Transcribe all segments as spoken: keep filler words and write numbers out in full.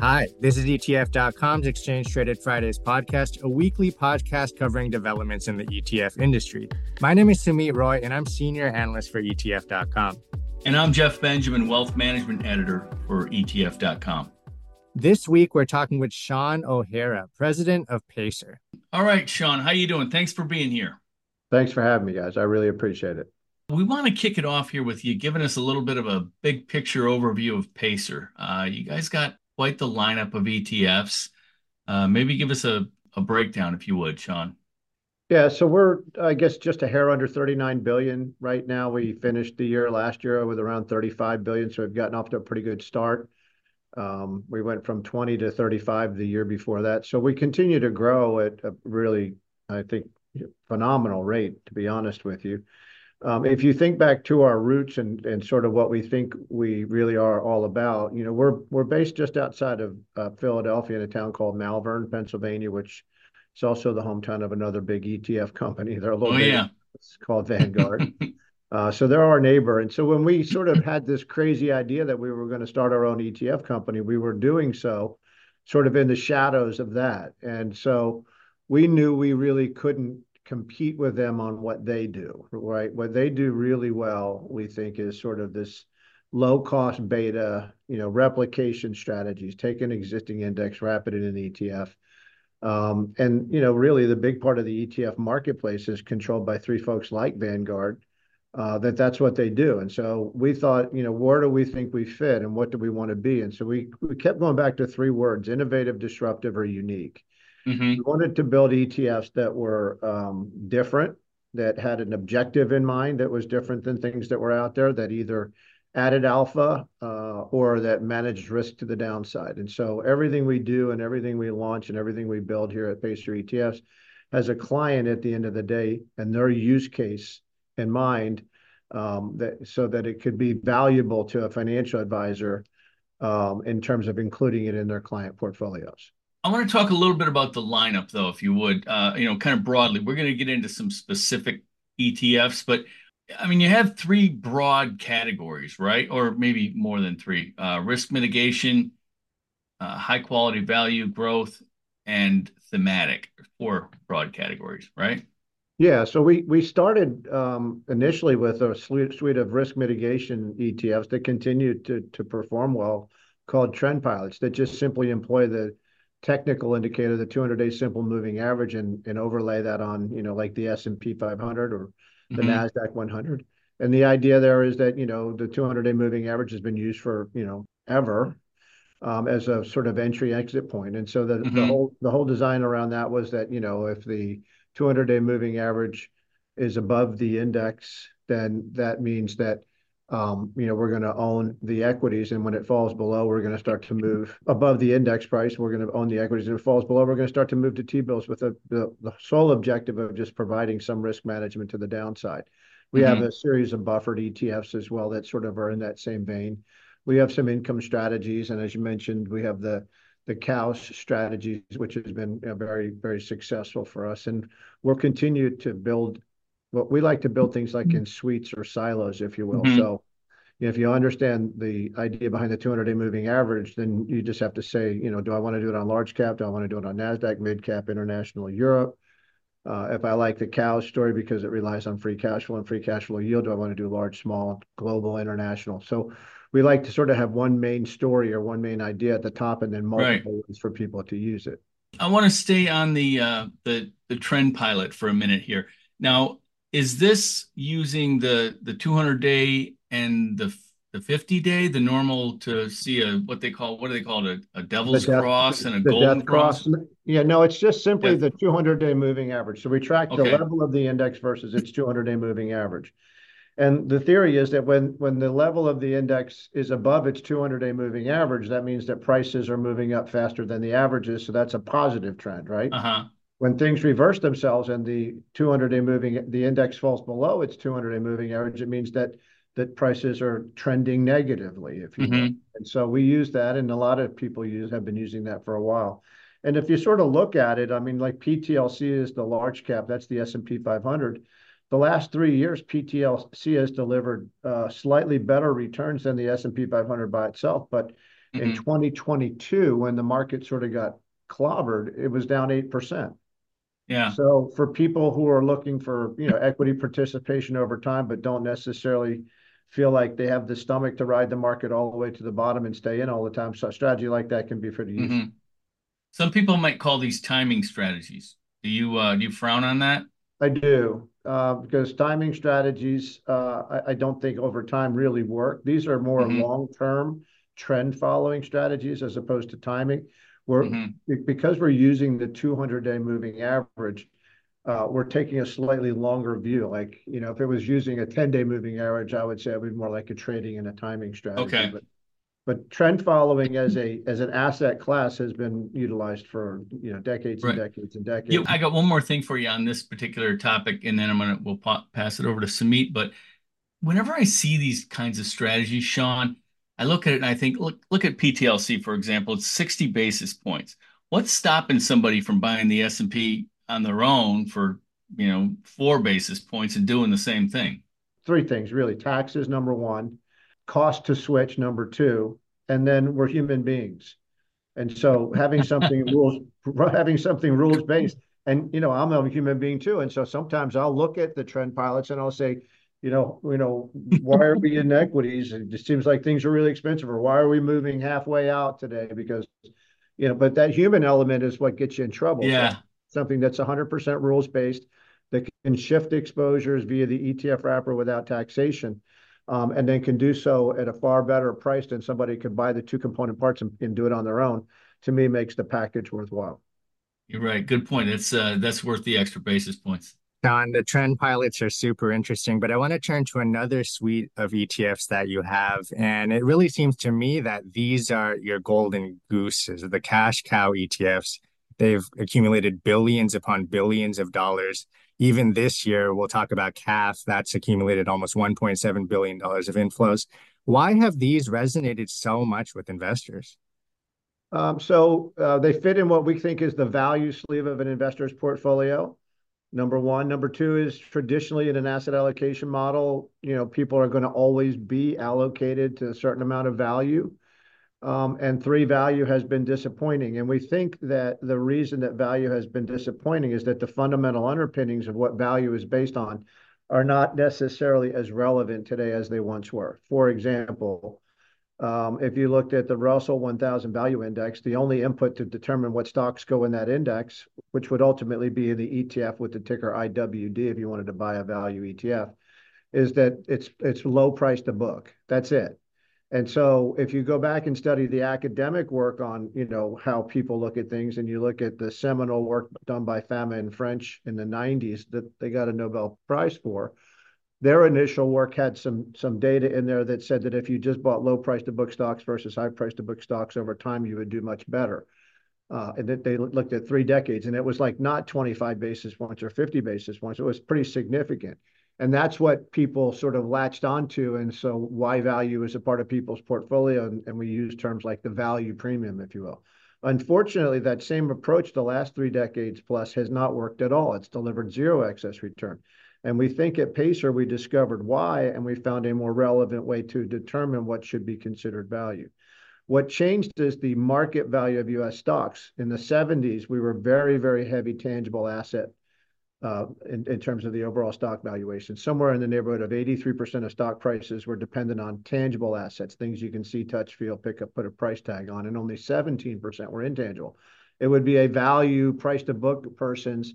Hi, this is E T F dot com's Exchange Traded Fridays podcast, a weekly podcast covering developments in the E T F industry. My name is Sumit Roy, and I'm senior analyst for E T F dot com. And I'm Jeff Benjamin, wealth management editor for E T F dot com. This week, we're talking with Sean O'Hara, president of Pacer. All right, Sean, how you doing? Thanks for being here. Thanks for having me, guys. I really appreciate it. We want to kick it off here with you giving us a little bit of a big picture overview of Pacer. Uh, you guys got quite the lineup of E T Fs. Uh, maybe give us a, a breakdown, if you would, Sean. Yeah, so we're, I guess, just a hair under thirty-nine billion dollars right now. We finished the year last year with around thirty-five billion dollars, so we've gotten off to a pretty good start. Um, we went from twenty to thirty-five the year before that. So we continue to grow at a really, I think, phenomenal rate, to be honest with you. Um, if you think back to our roots and and sort of what we think we really are all about, you know, we're we're based just outside of uh, Philadelphia in a town called Malvern, Pennsylvania, which is also the hometown of another big E T F company. They're a little oh, bit, yeah. It's called Vanguard. uh, so they're our neighbor. And so when we sort of had this crazy idea that we were going to start our own E T F company, we were doing so sort of in the shadows of that. And so we knew we really couldn't compete with them on what they do, right? What they do really well, we think, is sort of this low-cost beta, you know, replication strategies, take an existing index, wrap it in an E T F. Um, and, you know, really the big part of the E T F marketplace is controlled by three folks like Vanguard, uh, that that's what they do. And so we thought, you know, where do we think we fit and what do we want to be? And so we, we kept going back to three words: innovative, disruptive, or unique. Mm-hmm. We wanted to build E T Fs that were um, different, that had an objective in mind that was different than things that were out there, that either added alpha uh, or that managed risk to the downside. And so everything we do and everything we launch and everything we build here at Pacer E T Fs has a client at the end of the day and their use case in mind, um, that so that it could be valuable to a financial advisor um, in terms of including it in their client portfolios. I want to talk a little bit about the lineup, though, if you would, uh, you know, kind of broadly. We're going to get into some specific E T Fs, but I mean, you have three broad categories, right? Or maybe more than three: uh, risk mitigation, uh, high quality value, growth, and thematic. Four broad categories, right? Yeah. So we we started um, initially with a suite of risk mitigation E T Fs that continue to to perform well, called trend pilots, that just simply employ the technical indicator, the two hundred day simple moving average, and, and overlay that on, you know, like the S and P five hundred or the mm-hmm. NASDAQ one hundred. And the idea there is that, you know, the two hundred day moving average has been used for, you know, ever um, as a sort of entry exit point. And so the, mm-hmm. the whole the whole design around that was that, you know, if the two hundred day moving average is above the index, then that means that Um, you know, we're going to own the equities. And when it falls below, we're going to start to move above the index price. We're going to own the equities. And if it falls below, we're going to start to move to T-bills with a, the, the sole objective of just providing some risk management to the downside. We mm-hmm. have a series of buffered E T Fs as well that sort of are in that same vein. We have some income strategies. And as you mentioned, we have the the C O W G strategies, which has been you know, very, very successful for us. And we'll continue to build. But we like to build things like in suites or silos, if you will. Mm-hmm. So you know, if you understand the idea behind the two hundred day moving average, then you just have to say, you know, do I want to do it on large cap? Do I want to do it on NASDAQ, mid cap, international, Europe? Uh, if I like the C O W G story because it relies on free cash flow and free cash flow yield, do I want to do large, small, global, international? So we like to sort of have one main story or one main idea at the top and then multiple right. ways for people to use it. I want to stay on the, uh, the, the trend pilot for a minute here. Now, is this using the the two hundred day and the the fifty day, the normal, to see a what they call what do they call it a, a devil's death, cross and a golden cross? cross? Yeah, no, it's just simply death. the two hundred day moving average. So we track okay. the level of the index versus its two hundred day moving average, and the theory is that when when the level of the index is above its two hundred day moving average, that means that prices are moving up faster than the averages. So that's a positive trend, right? Uh huh. When things reverse themselves and the two hundred day moving, the index falls below its two hundred day moving average, it means that that prices are trending negatively, if you mm-hmm. will. And so we use that, and a lot of people use have been using that for a while. And if you sort of look at it, I mean, like P T L C is the large cap, that's the S and P five hundred. The last three years, P T L C has delivered uh, slightly better returns than the S and P five hundred by itself, but Mm-hmm. In twenty twenty-two, when the market sort of got clobbered, it was down eight percent. Yeah. So for people who are looking for, you know, equity participation over time, but don't necessarily feel like they have the stomach to ride the market all the way to the bottom and stay in all the time, so a strategy like that can be pretty useful. Mm-hmm. Some people might call these timing strategies. Do you uh, do you frown on that? I do, uh, because timing strategies, uh, I, I don't think over time really work. These are more mm-hmm. long-term trend following strategies as opposed to timing. We're mm-hmm. because we're using the two hundred day moving average, uh, we're taking a slightly longer view. Like, you know, if it was using a ten day moving average, I would say it would be more like a trading and a timing strategy. Okay. But, but trend following as a as an asset class has been utilized for, you know, decades and right. decades and decades. You, I got one more thing for you on this particular topic, and then I'm gonna we'll pop, pass it over to Sumit. But whenever I see these kinds of strategies, Sean, I look at it and I think, look, look at P T L C, for example. It's sixty basis points. What's stopping somebody from buying the S and P on their own for, you know, four basis points and doing the same thing? Three things, really. Taxes, number one. Cost to switch, number two, and then we're human beings, and so having something rules, having something rules based, and you know I'm a human being too, and so sometimes I'll look at the trend pilots and I'll say, you know, you know, why are we in equities? It just seems like things are really expensive, or why are we moving halfway out today? Because, you know, but that human element is what gets you in trouble. Yeah, so something that's one hundred percent rules based that can shift exposures via the E T F wrapper without taxation. Um, and then can do so at a far better price than somebody could buy the two component parts and, and do it on their own, to me makes the package worthwhile. You're right. Good point. That's, uh, that's worth the extra basis points. Don, the trend pilots are super interesting, but I want to turn to another suite of E T Fs that you have. And it really seems to me that these are your golden gooses, the cash cow E T Fs. They've accumulated billions upon billions of dollars. Even this year, we'll talk about C A L F. That's accumulated almost one point seven billion dollars of inflows. Why have these resonated so much with investors? Um, so uh, they fit in what we think is the value sleeve of an investor's portfolio, number one. Number two is traditionally in an asset allocation model, you know, people are going to always be allocated to a certain amount of value. Um, and three, value has been disappointing. And we think that the reason that value has been disappointing is that the fundamental underpinnings of what value is based on are not necessarily as relevant today as they once were. For example, um, if you looked at the Russell one thousand value index, the only input to determine what stocks go in that index, which would ultimately be in the E T F with the ticker I W D if you wanted to buy a value E T F, is that it's it's low price to book. That's it. And so if you go back and study the academic work on, you know, how people look at things, and you look at the seminal work done by Fama and French in the nineties that they got a Nobel Prize for, their initial work had some some data in there that said that if you just bought low price to book stocks versus high price to book stocks over time, you would do much better. Uh, and that they looked at three decades, and it was like not twenty-five basis points or fifty basis points. It was pretty significant. And that's what people sort of latched onto. And so why value is a part of people's portfolio. And, and we use terms like the value premium, if you will. Unfortunately, that same approach the last three decades plus has not worked at all. It's delivered zero excess return. And we think at Pacer, we discovered why, and we found a more relevant way to determine what should be considered value. What changed is the market value of U S stocks. In the seventies, we were very, very heavy tangible asset Uh, in, in terms of the overall stock valuation. Somewhere in the neighborhood of eighty-three percent of stock prices were dependent on tangible assets, things you can see, touch, feel, pick up, put a price tag on, and only seventeen percent were intangible. It would be a value price to book person's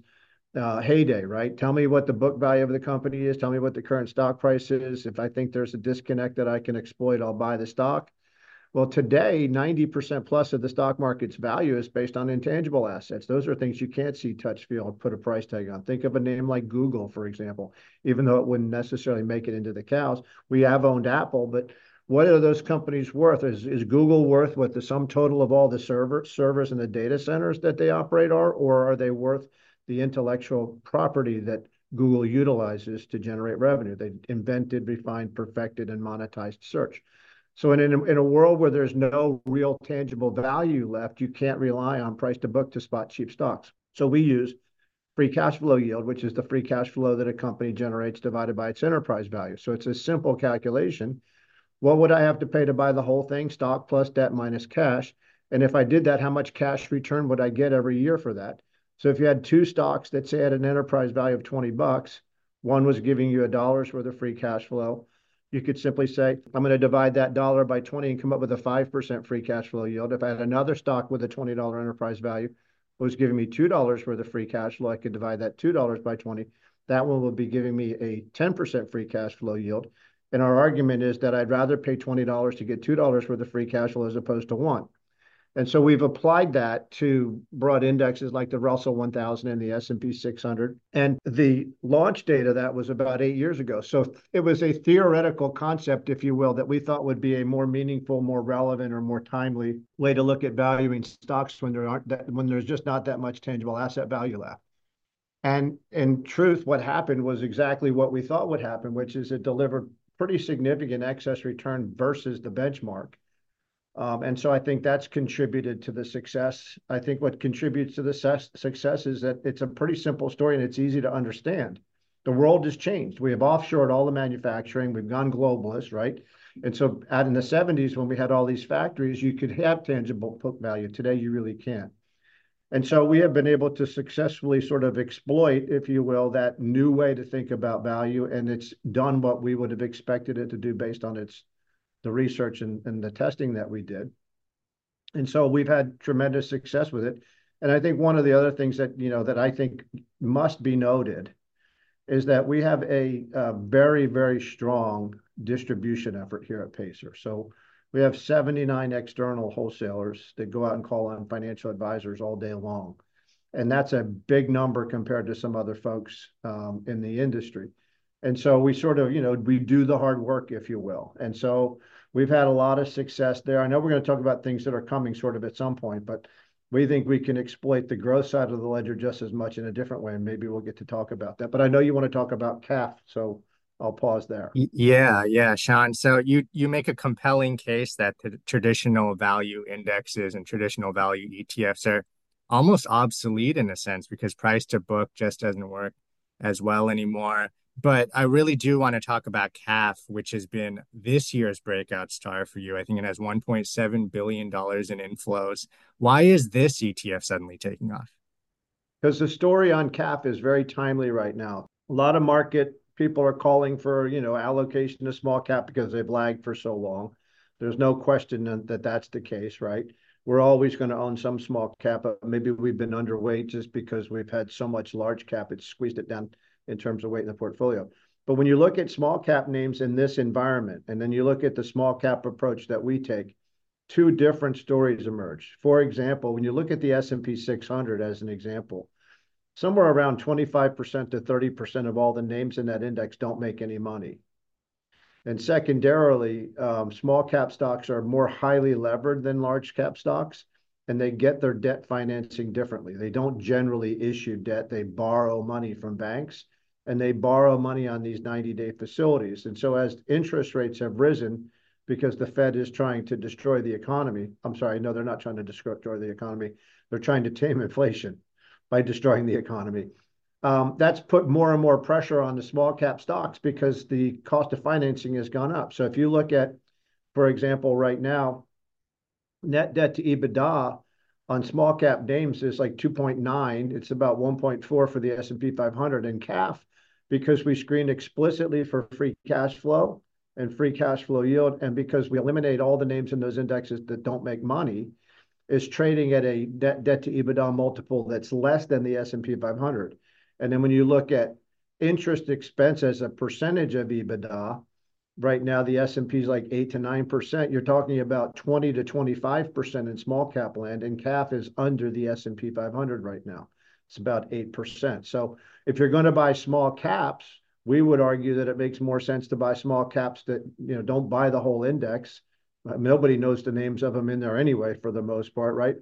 uh, heyday, right? Tell me what the book value of the company is. Tell me what the current stock price is. If I think there's a disconnect that I can exploit, I'll buy the stock. Well, today, ninety percent plus of the stock market's value is based on intangible assets. Those are things you can't see, touch, feel, and put a price tag on. Think of a name like Google, for example. Even though it wouldn't necessarily make it into the cows, we have owned Apple, but what are those companies worth? Is, is Google worth what the sum total of all the server, servers and the data centers that they operate are, or are they worth the intellectual property that Google utilizes to generate revenue? They invented, refined, perfected, and monetized search. So in, in, a, in a world where there's no real tangible value left, you can't rely on price to book to spot cheap stocks. So we use free cash flow yield, which is the free cash flow that a company generates divided by its enterprise value. So it's a simple calculation what would I have to pay to buy the whole thing, stock plus debt minus cash? And if I did that, how much cash return would I get every year for that? So if you had two stocks that say had an enterprise value of twenty bucks, one was giving you a dollar's worth of free cash flow. You could simply say, I'm going to divide that dollar by twenty and come up with a five percent free cash flow yield. If I had another stock with a twenty dollar enterprise value, it was giving me two dollars worth of free cash flow. I could divide that two dollars by twenty. That one would be giving me a ten percent free cash flow yield. And our argument is that I'd rather pay twenty dollars to get two dollars worth of free cash flow as opposed to one. And so we've applied that to broad indexes like the Russell one thousand and the S and P six hundred. And the launch date of that was about eight years ago. So it was a theoretical concept, if you will, that we thought would be a more meaningful, more relevant, or more timely way to look at valuing stocks when there aren't that, when there's just not that much tangible asset value left. And in truth, what happened was exactly what we thought would happen, which is it delivered pretty significant excess return versus the benchmark. Um, and so I think that's contributed to the success. I think what contributes to the success, success is that it's a pretty simple story and it's easy to understand. The world has changed. We have offshored all the manufacturing. We've gone globalist, right? And so out in the seventies, when we had all these factories, you could have tangible book value. Today, you really can't. And so we have been able to successfully sort of exploit, if you will, that new way to think about value. And it's done what we would have expected it to do based on its the research and, and the testing that we did. And so we've had tremendous success with it. And I think one of the other things that, you know, that I think must be noted is that we have a, a very, very strong distribution effort here at Pacer. So we have seventy-nine external wholesalers that go out and call on financial advisors all day long. And that's a big number compared to some other folks um, in the industry. And so we sort of, you know, we do the hard work, if you will. And so we've had a lot of success there. I know we're going to talk about things that are coming sort of at some point, but we think we can exploit the growth side of the ledger just as much in a different way. And maybe we'll get to talk about that. But I know you want to talk about C A L F, so I'll pause there. Yeah, yeah, Sean. So you you make a compelling case that the traditional value indexes and traditional value E T Fs are almost obsolete in a sense because price to book just doesn't work as well anymore. But I really do want to talk about C A L F, which has been this year's breakout star for you. I think it has one point seven billion dollars in inflows. Why is this E T F suddenly taking off? Because the story on C A L F is very timely right now. A lot of market people are calling for, you know, allocation to small cap because they've lagged for so long. There's no question that that's the case, right? We're always going to own some small cap, but maybe we've been underweight just because we've had so much large cap, it's squeezed it down in terms of weight in the portfolio. But when you look at small cap names in this environment, and then you look at the small cap approach that we take, two different stories emerge. For example, when you look at the S and P six hundred as an example, somewhere around twenty-five percent to thirty percent of all the names in that index don't make any money. And secondarily, um, small cap stocks are more highly levered than large cap stocks, and they get their debt financing differently. They don't generally issue debt. They borrow money from banks. And they borrow money on these ninety-day facilities. And so as interest rates have risen, because the Fed is trying to destroy the economy, I'm sorry, no, they're not trying to destroy the economy. They're trying to tame inflation by destroying the economy. Um, that's put more and more pressure on the small cap stocks because the cost of financing has gone up. So if you look at, for example, right now, net debt to EBITDA on small cap names is like two point nine. It's about one point four for the S and P five hundred. And C A L F, because we screen explicitly for free cash flow and free cash flow yield, and because we eliminate all the names in those indexes that don't make money, is trading at a debt, debt to EBITDA multiple that's less than the S and P five hundred. And then when you look at interest expense as a percentage of EBITDA, right now the S and P is like eight to nine percent. You're talking about twenty to twenty-five percent in small cap land, and C A L F is under the S and P five hundred right now. It's about eight percent. So if you're going to buy small caps, we would argue that it makes more sense to buy small caps that, you know, don't buy the whole index. Nobody knows the names of them in there anyway, for the most part, right?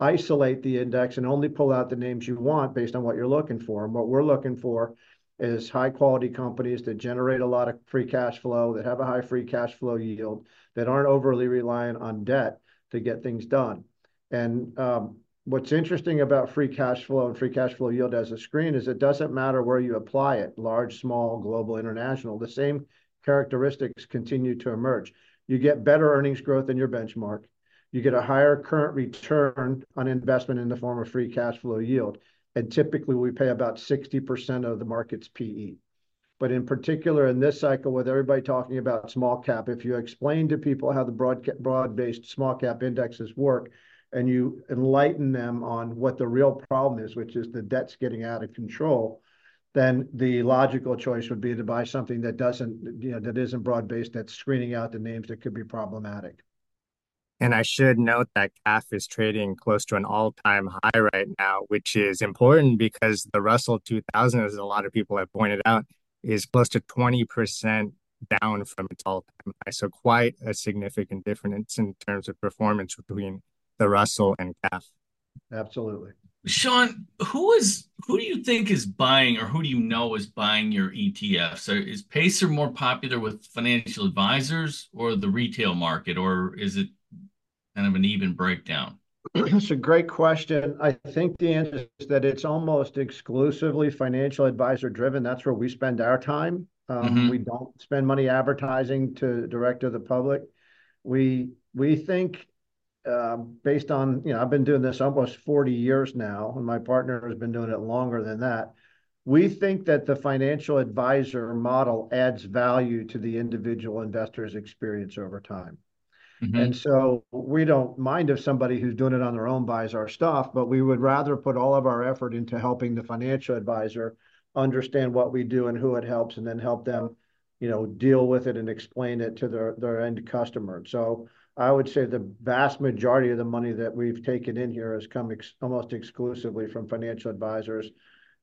Isolate the index and only pull out the names you want based on what you're looking for. And what we're looking for is high-quality companies that generate a lot of free cash flow, that have a high free cash flow yield, that aren't overly reliant on debt to get things done. And um, what's interesting about free cash flow and free cash flow yield as a screen is it doesn't matter where you apply it, large, small, global, international, the same characteristics continue to emerge. you get better earnings growth than your benchmark. You get a higher current return on investment in the form of free cash flow yield. And typically we pay about sixty percent of the market's P E. But in particular, in this cycle, with everybody talking about small cap, if you explain to people how the broad broad-based small cap indexes work, and you enlighten them on what the real problem is, which is the debt's getting out of control, then the logical choice would be to buy something that doesn't, you know, that isn't broad-based, that's screening out the names that could be problematic. And I should note that C A L F is trading close to an all-time high right now, which is important because the Russell two thousand, as a lot of people have pointed out, is close to twenty percent down from its all-time high. So quite a significant difference in terms of performance between the Russell and C A L F. Absolutely. Sean, who is who do you think is buying, or who do you know is buying your E T Fs? Is Pacer more popular with financial advisors or the retail market, or is it kind of an even breakdown? That's a great question. I think the answer is that it's almost exclusively financial advisor driven. That's where we spend our time. Um, mm-hmm. We don't spend money advertising to direct to the public. We we think uh, based on, you know, I've been doing this almost forty years now, and my partner has been doing it longer than that. We think that the financial advisor model adds value to the individual investor's experience over time. Mm-hmm. And so we don't mind if somebody who's doing it on their own buys our stuff, but we would rather put all of our effort into helping the financial advisor understand what we do and who it helps, and then help them, you know, deal with it and explain it to their, their end customer. So I would say the vast majority of the money that we've taken in here has come ex- almost exclusively from financial advisors.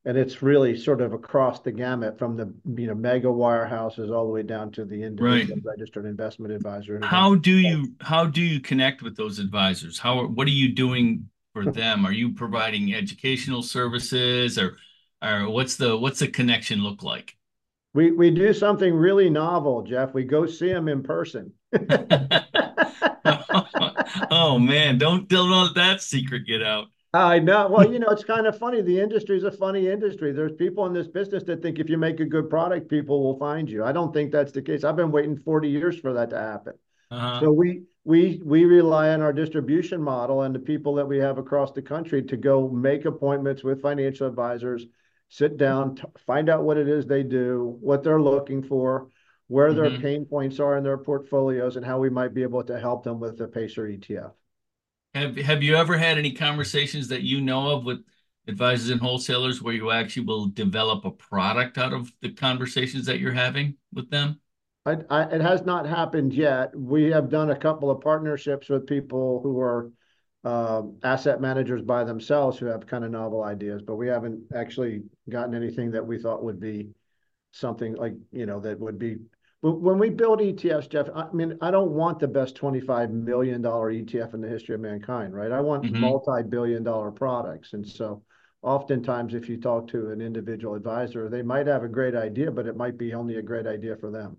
And it's really sort of across the gamut, from the, you know, mega wirehouses all the way down to the individual right. registered investment advisor. How do you how do you connect with those advisors? How what are you doing for them? Are you providing educational services, or or what's the what's the connection look like? We we do something really novel, Jeff. We go see them in person. Oh man, don't don't let that secret get out. I know. Well, you know, it's kind of funny. The industry is a funny industry. There's people in this business that think if you make a good product, people will find you. I don't think that's the case. I've been waiting forty years for that to happen. Uh-huh. So we we we rely on our distribution model and the people that we have across the country to go make appointments with financial advisors, sit down, t- find out what it is they do, what they're looking for, where mm-hmm. their pain points are in their portfolios, and how we might be able to help them with the Pacer E T F. Have Have you ever had any conversations that you know of with advisors and wholesalers where you actually will develop a product out of the conversations that you're having with them? I, I, it has not happened yet. We have done a couple of partnerships with people who are uh, asset managers by themselves who have kind of novel ideas, but we haven't actually gotten anything that we thought would be something like, you know, that would be. When we build E T Fs, Jeff, I mean, I don't want the best twenty-five million dollars E T F in the history of mankind, right? I want mm-hmm. multi-billion dollar products. And so oftentimes if you talk to an individual advisor, they might have a great idea, but it might be only a great idea for them.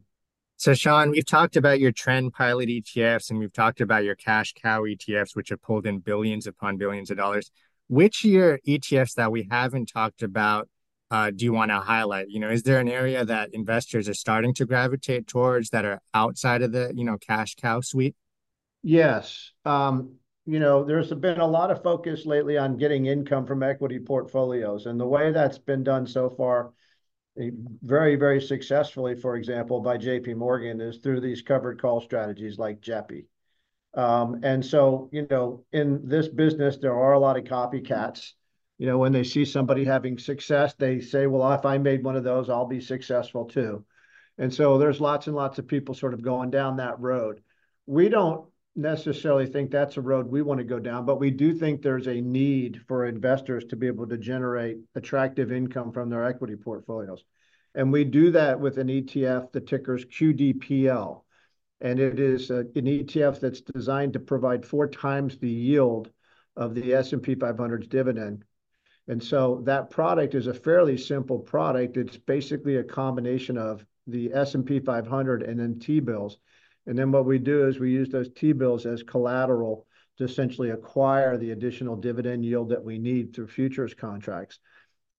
So, Sean, we've talked about your trend pilot E T Fs, and we've talked about your cash cow E T Fs, which have pulled in billions upon billions of dollars. Which year E T Fs that we haven't talked about Uh, do you want to highlight? You know, is there an area that investors are starting to gravitate towards that are outside of the, you know, cash cow suite? Yes. Um, you know, there's been a lot of focus lately on getting income from equity portfolios. And the way that's been done so far, very, very successfully, for example, by J P Morgan, is through these covered call strategies like JEPI. Um, and so, you know, in this business, there are a lot of copycats. You know, when they see somebody having success, they say, well, if I made one of those, I'll be successful too. And so there's lots and lots of people sort of going down that road. We don't necessarily think that's a road we want to go down, but we do think there's a need for investors to be able to generate attractive income from their equity portfolios. And we do that with an E T F, the ticker's Q D P L. And it is a, an E T F that's designed to provide four times the yield of the S and P five hundred's dividend. And so that product is a fairly simple product. It's basically a combination of the S and P five hundred and then T-bills. And then what we do is we use those T-bills as collateral to essentially acquire the additional dividend yield that we need through futures contracts.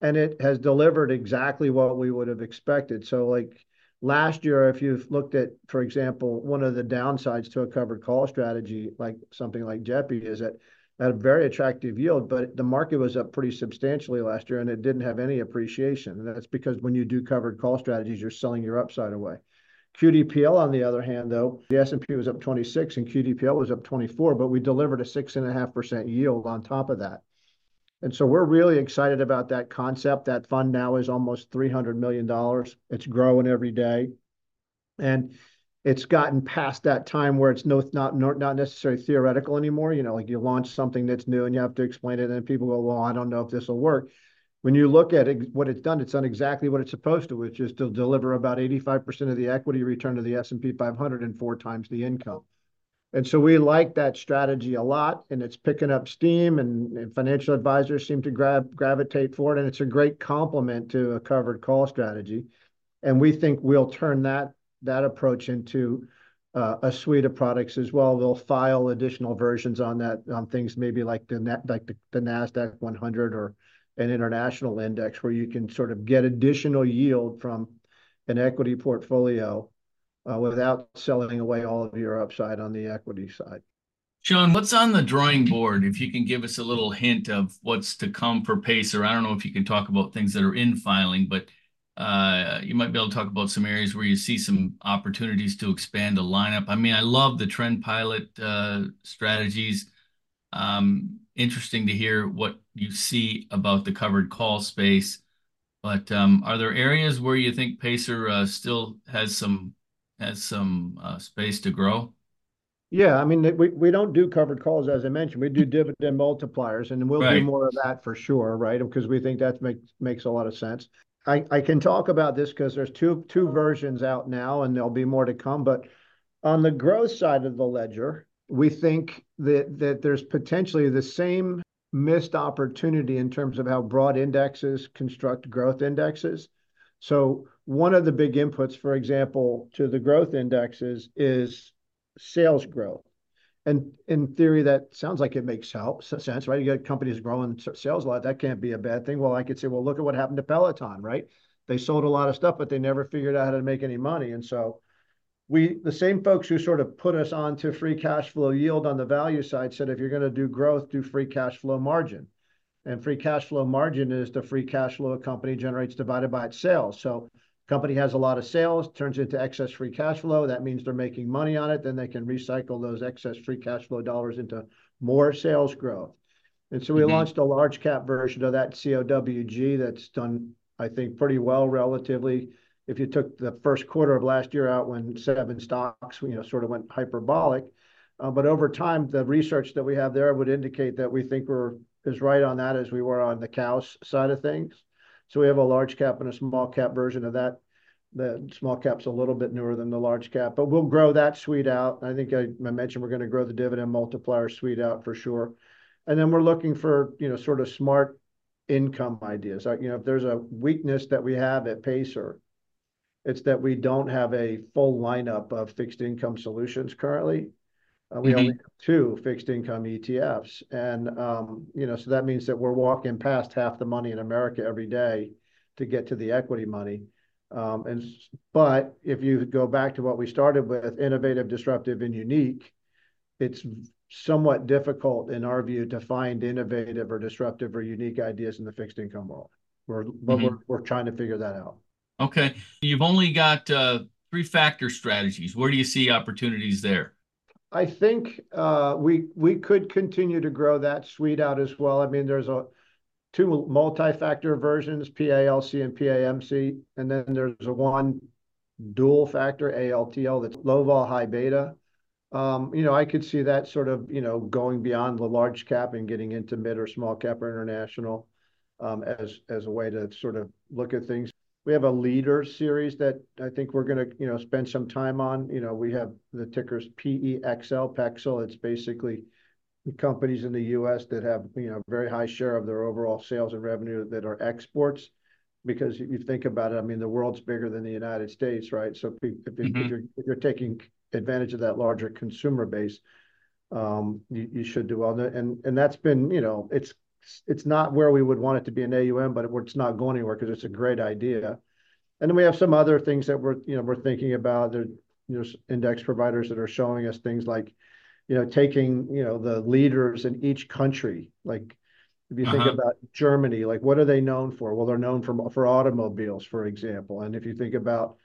And it has delivered exactly what we would have expected. So like Last year, if you've looked at, for example, one of the downsides to a covered call strategy, like something like JEPI, is that at a very attractive yield, but the market was up pretty substantially last year and it didn't have any appreciation. And that's because when you do covered call strategies, you're selling your upside away. Q D P L, on the other hand, though, the S and P was up twenty-six and Q D P L was up twenty-four, but we delivered a six and a half percent yield on top of that. And so we're really excited about that concept. That fund now is almost three hundred million dollars. It's growing every day. And it's gotten past that time where it's no, not, not necessarily theoretical anymore. You know, like you launch something that's new and you have to explain it. And then people go, well, I don't know if this will work. When you look at it, what it's done, it's done exactly what it's supposed to, which is to deliver about eighty-five percent of the equity return to the S and P five hundred and four times the income. And so we like that strategy a lot, and it's picking up steam, and, and financial advisors seem to grab, gravitate for it, and it's a great complement to a covered call strategy. And we think we'll turn that, that approach into uh, a suite of products as well. They'll file additional versions on that, on things maybe like the, like the, the NASDAQ one hundred or an international index, where you can sort of get additional yield from an equity portfolio Uh, without selling away all of your upside on the equity side. Sean, what's on the drawing board? If you can give us a little hint of what's to come for Pacer. I don't know if you can talk about things that are in filing, but uh, you might be able to talk about some areas where you see some opportunities to expand the lineup. I mean, I love the trend pilot uh, strategies. Um, interesting to hear what you see about the covered call space. But um, are there areas where you think Pacer uh, still has some has some uh, space to grow? Yeah, I mean, we, we don't do covered calls, as I mentioned. We do dividend multipliers, and we'll right. do more of that for sure, right? Because we think that make, makes a lot of sense. I, I can talk about this because there's two two versions out now, and there'll be more to come. But on the growth side of the ledger, we think that, that there's potentially the same missed opportunity in terms of how broad indexes construct growth indexes. So one of the big inputs, for example, to the growth indexes is sales growth. And in theory, that sounds like it makes sense, right? You got companies growing sales a lot. That can't be a bad thing. Well, I could say, well, look at what happened to Peloton, right? They sold a lot of stuff, but they never figured out how to make any money. And so we, the same folks who sort of put us onto free cash flow yield on the value side said, if you're going to do growth, do free cash flow margin. And free cash flow margin is the free cash flow a company generates divided by its sales. So company has a lot of sales, turns into excess free cash flow. That means they're making money on it. Then they can recycle those excess free cash flow dollars into more sales growth. And so we mm-hmm. launched a large cap version of that, C O W G, that's done, I think, pretty well relatively. If you took the first quarter of last year out when seven stocks, you know, sort of went hyperbolic. Uh, but over time, the research that we have there would indicate that we think we're is right on that as we were on the C O W S side of things. So we have a large cap and a small cap version of that. The small cap's a little bit newer than the large cap, but we'll grow that suite out. I think I, I mentioned we're going to grow the dividend multiplier suite out for sure. And then we're looking for, you know, sort of smart income ideas. You know, if there's a weakness that we have at Pacer, it's that we don't have a full lineup of fixed income solutions currently. Uh, we mm-hmm. only have two fixed income E T Fs. And, um, you know, so that means that we're walking past half the money in America every day to get to the equity money. Um, and but if you go back to what we started with, innovative, disruptive, and unique, it's somewhat difficult in our view to find innovative or disruptive or unique ideas in the fixed income world. We're, mm-hmm. But we're, we're trying to figure that out. Okay. You've only got uh, three factor strategies. Where do you see opportunities there? I think uh, we we could continue to grow that suite out as well. I mean, there's a two multi-factor versions, P A L C and P A M C, and then there's a one dual factor, A L T L, that's low vol, high beta. Um, you know, I could see that sort of, you know, going beyond the large cap and getting into mid or small cap or international um, as, as a way to sort of look at things. We have a leader series that I think we're going to, you know, spend some time on. You know, we have the tickers P E X L, P E X L. It's basically the companies in the U S that have, you know, very high share of their overall sales and revenue that are exports. Because if you think about it, I mean, the world's bigger than the United States, right? So if, if, mm-hmm. if, you're, if you're taking advantage of that larger consumer base, um, you, you should do well. And and that's been, you know, it's. It's not where we would want it to be an A U M, but it's not going anywhere because it's a great idea. And then we have some other things that we're, you know, we're thinking about. There, there's index providers that are showing us things like, you know, taking, you know, the leaders in each country. Like if you think uh-huh. about Germany, like what are they known for? Well, they're known for, for automobiles, for example. And if you think about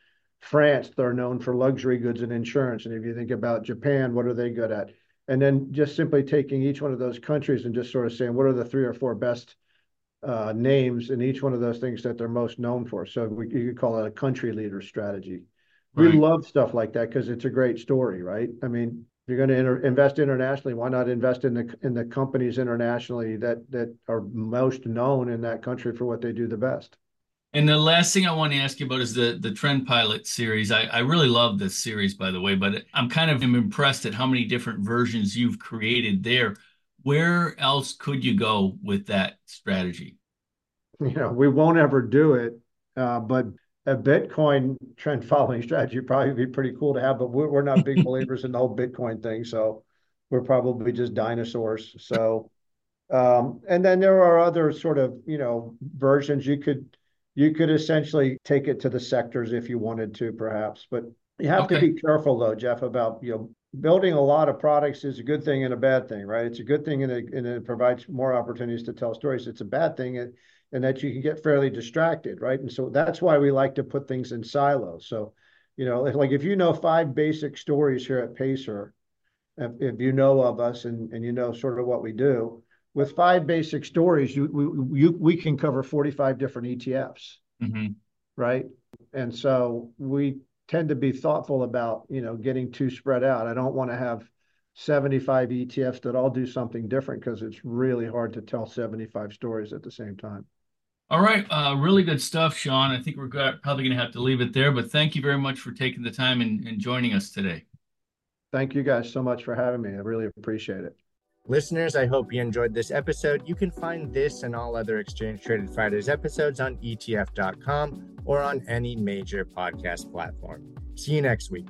France, they're known for luxury goods and insurance. And if you think about Japan, what are they good at? And then just simply taking each one of those countries and just sort of saying, what are the three or four best uh, names in each one of those things that they're most known for? So we, you could call it a country leader strategy. Right. We love stuff like that because it's a great story, right? I mean, if you're going to inter- invest internationally, why not invest in the in the companies internationally that that are most known in that country for what they do the best? And the last thing I want to ask you about is the the Trend Pilot series. I, I really love this series, by the way, but I'm kind of impressed at how many different versions you've created there. Where else could you go with that strategy? You know, we won't ever do it, uh, but a Bitcoin trend following strategy would probably be pretty cool to have, but we're, we're not big believers in the whole Bitcoin thing. So we're probably just dinosaurs. So, um, and then there are other sort of, you know, versions. You could, you could essentially take it to the sectors if you wanted to, perhaps, but you have okay. to be careful though, Jeff, about, you know, building a lot of products is a good thing and a bad thing, right? It's a good thing and it, and it provides more opportunities to tell stories. It's a bad thing. And, and that you can get fairly distracted, right? And so that's why we like to put things in silos. So, you know, like if you know five basic stories here at Pacer, if, if you know of us and, and you know sort of what we do, with five basic stories, you we you, we can cover forty-five different E T Fs, mm-hmm. right? And so we tend to be thoughtful about, you know, getting too spread out. I don't want to have seventy-five E T Fs that all do something different because it's really hard to tell seventy-five stories at the same time. All right. Uh, really good stuff, Sean. I think we're got, probably going to have to leave it there, but thank you very much for taking the time and, and joining us today. Thank you guys so much for having me. I really appreciate it. Listeners, I hope you enjoyed this episode. You can find this and all other Exchange Traded Fridays episodes on E T F dot com or on any major podcast platform. See you next week.